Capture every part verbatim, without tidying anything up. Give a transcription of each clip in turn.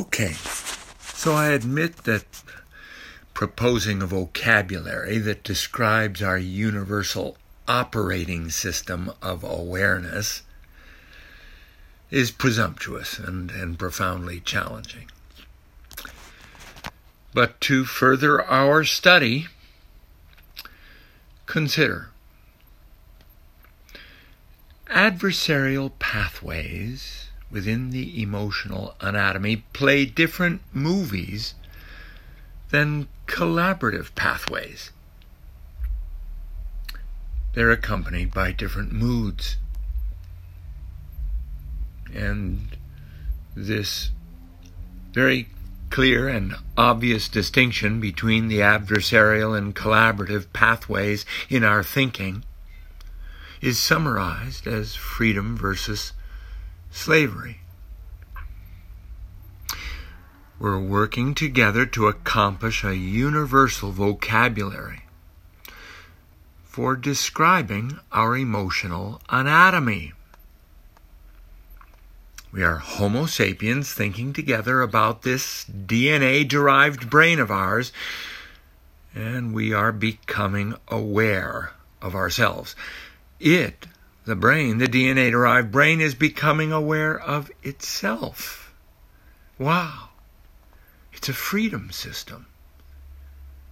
Okay, so I admit that proposing a vocabulary that describes our universal operating system of awareness is presumptuous and, and profoundly challenging. But to further our study, consider adversarial pathways within the emotional anatomy play different movies than collaborative pathways. They're accompanied by different moods. And this very clear and obvious distinction between the adversarial and collaborative pathways in our thinking is summarized as freedom versus slavery. We're working together to accomplish a universal vocabulary for describing our emotional anatomy. We are Homo sapiens thinking together about this D N A-derived brain of ours, and we are becoming aware of ourselves. It, the brain, the D N A-derived brain, is becoming aware of itself. Wow. It's a freedom system.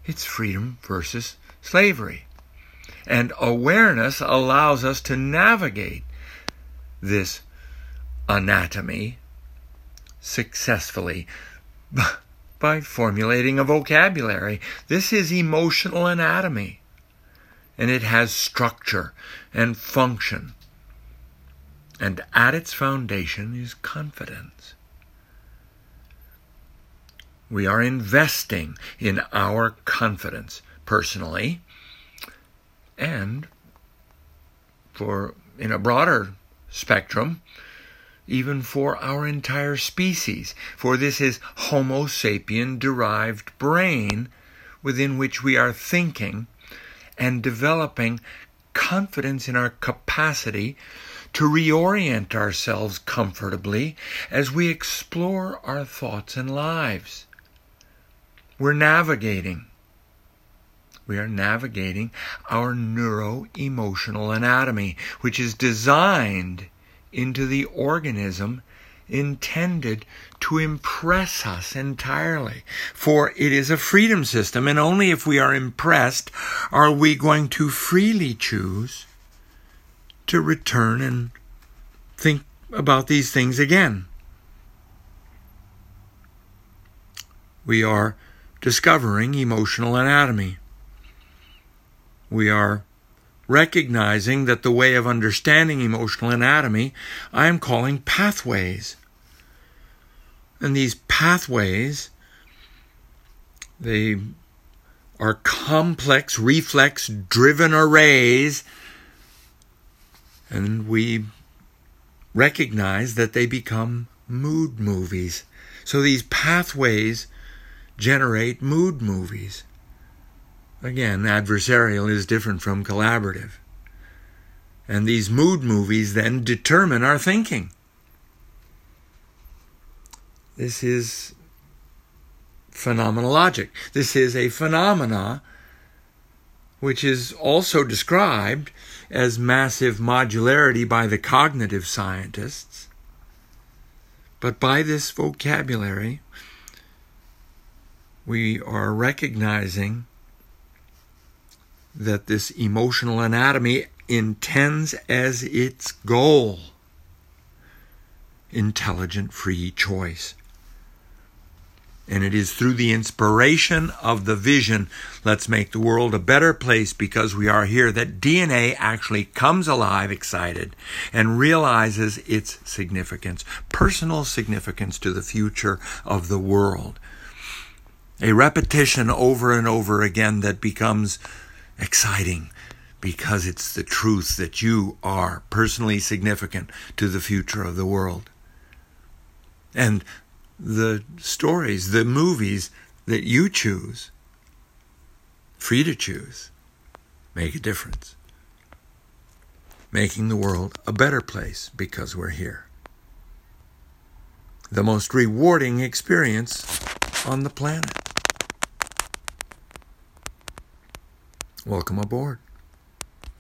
It's freedom versus slavery. And awareness allows us to navigate this anatomy successfully by formulating a vocabulary. This is emotional anatomy, and it has structure and function, and at its foundation is confidence. We are investing in our confidence personally and for in a broader spectrum, even for our entire species. For this is Homo sapien-derived brain within which we are thinking and developing confidence in our capacity to reorient ourselves comfortably as we explore our thoughts and lives. We're navigating. We are navigating our neuro-emotional anatomy, which is designed into the organism intended to impress us entirely. For it is a freedom system, and only if we are impressed are we going to freely choose to return and think about these things again. We are discovering emotional anatomy. We are recognizing that the way of understanding emotional anatomy I am calling pathways. And these pathways, they are complex, reflex-driven arrays, and we recognize that they become mood movies. So these pathways generate mood movies. Again, adversarial is different from collaborative. And these mood movies then determine our thinking. This is phenomenologic. This is a phenomena which is also described as massive modularity by the cognitive scientists. But by this vocabulary, we are recognizing that this emotional anatomy intends as its goal intelligent free choice. And it is through the inspiration of the vision, let's make the world a better place because we are here, that D N A actually comes alive, excited, and realizes its significance, personal significance to the future of the world. A repetition over and over again that becomes exciting because it's the truth that you are personally significant to the future of the world. And the stories, the movies that you choose, free to choose, make a difference. Making the world a better place because we're here. the most rewarding experience on the planet. Welcome aboard.